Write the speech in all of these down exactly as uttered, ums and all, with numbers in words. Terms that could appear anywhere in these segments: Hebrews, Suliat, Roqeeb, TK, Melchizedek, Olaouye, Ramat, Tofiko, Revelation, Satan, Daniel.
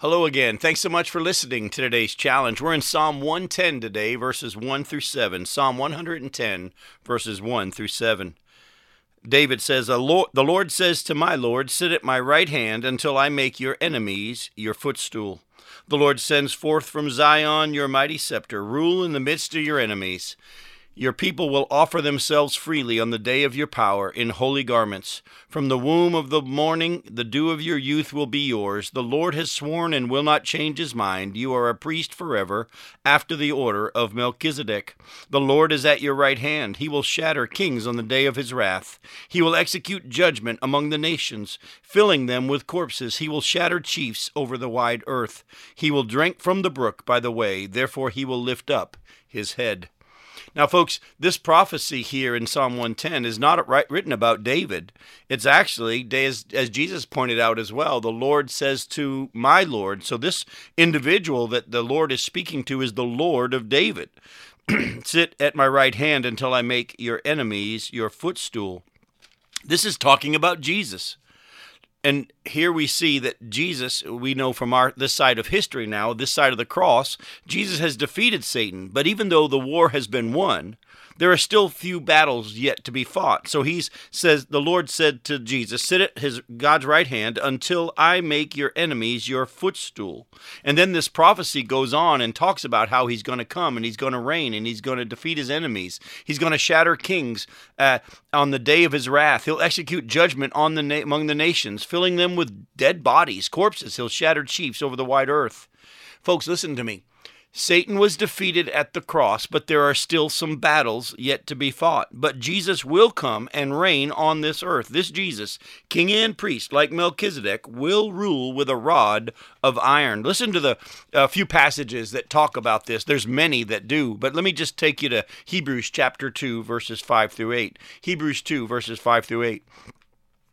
Hello again. Thanks so much for listening to today's challenge. We're in Psalm one ten today, verses one through seven. Psalm one ten, verses one through seven. David says, The Lord says to my Lord, sit at my right hand until I make your enemies your footstool. The Lord sends forth from Zion your mighty scepter. Rule in the midst of your enemies. Your people will offer themselves freely on the day of your power in holy garments. From the womb of the morning, the dew of your youth will be yours. The Lord has sworn and will not change his mind. You are a priest forever, after the order of Melchizedek. The Lord is at your right hand. He will shatter kings on the day of his wrath. He will execute judgment among the nations, filling them with corpses. He will shatter chiefs over the wide earth. He will drink from the brook by the way. Therefore he will lift up his head. Now, folks, this prophecy here in Psalm one ten is not written about David. It's actually, as, as Jesus pointed out as well, the Lord says to my Lord. So this individual that the Lord is speaking to is the Lord of David. Sit at my right hand until I make your enemies your footstool. This is talking about Jesus. And here we see that Jesus, we know from our this side of history now, this side of the cross, Jesus has defeated Satan. But even though the war has been won, there are still few battles yet to be fought. So he says, the Lord said to Jesus, sit at his God's right hand until I make your enemies your footstool. And then this prophecy goes on and talks about how he's going to come and he's going to reign and he's going to defeat his enemies. He's going to shatter kings uh, on the day of his wrath. He'll execute judgment on the na- among the nations, filling them with dead bodies, corpses. He'll shatter chiefs over the wide earth. Folks, listen to me. Satan was defeated at the cross, but there are still some battles yet to be fought. But Jesus will come and reign on this earth. This Jesus, king and priest, like Melchizedek, will rule with a rod of iron. Listen to the uh, few passages that talk about this. There's many that do, but let me just take you to Hebrews chapter two, verses five through eight. Hebrews two, verses five through eight.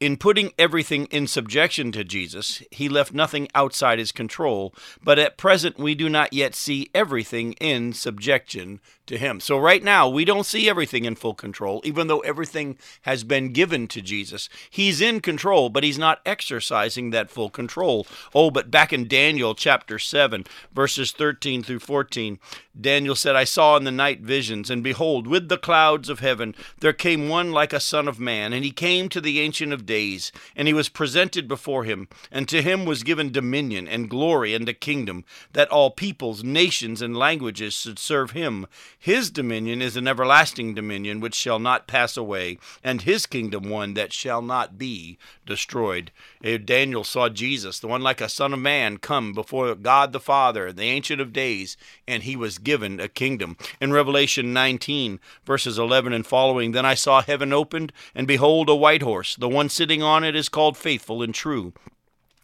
in putting everything in subjection to Jesus, he left nothing outside his control, but at present we do not yet see everything in subjection to him. So right now, we don't see everything in full control, even though everything has been given to Jesus. He's in control, but he's not exercising that full control. Oh, but back in Daniel chapter seven, verses thirteen through fourteen, Daniel said, I saw in the night visions, and behold, with the clouds of heaven, there came one like a son of man, and he came to the Ancient of days, and he was presented before him, and to him was given dominion and glory and a kingdom, that all peoples, nations, and languages should serve him. His dominion is an everlasting dominion which shall not pass away, and his kingdom one that shall not be destroyed. Daniel saw Jesus, the one like a son of man, come before God the Father, the Ancient of Days, and he was given a kingdom. In Revelation nineteen, verses eleven and following, then I saw heaven opened, and behold, a white horse, the one sitting on it is called Faithful and True.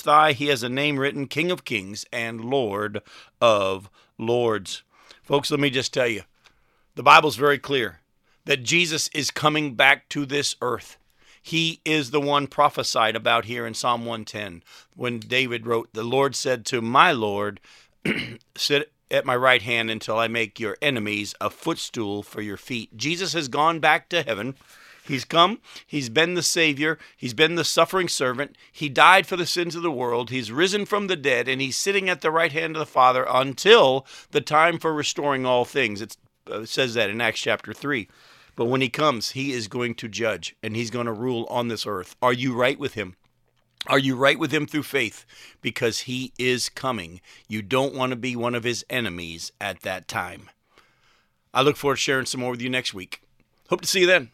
thigh he has a name written, King of Kings and Lord of Lords. Folks, let me just tell you, the Bible's very clear that Jesus is coming back to this earth. He is the one prophesied about here in Psalm one ten, when David wrote, the Lord said to my Lord, sit at my right hand until I make your enemies a footstool for your feet. Jesus has gone back to heaven. He's come, he's been the Savior, he's been the suffering servant, he died for the sins of the world, he's risen from the dead, and he's sitting at the right hand of the Father until the time for restoring all things. It's, it says that in Acts chapter three. But when he comes, he is going to judge, and he's going to rule on this earth. Are you right with him? Are you right with him through faith? Because he is coming. You don't want to be one of his enemies at that time. I look forward to sharing some more with you next week. Hope to see you then.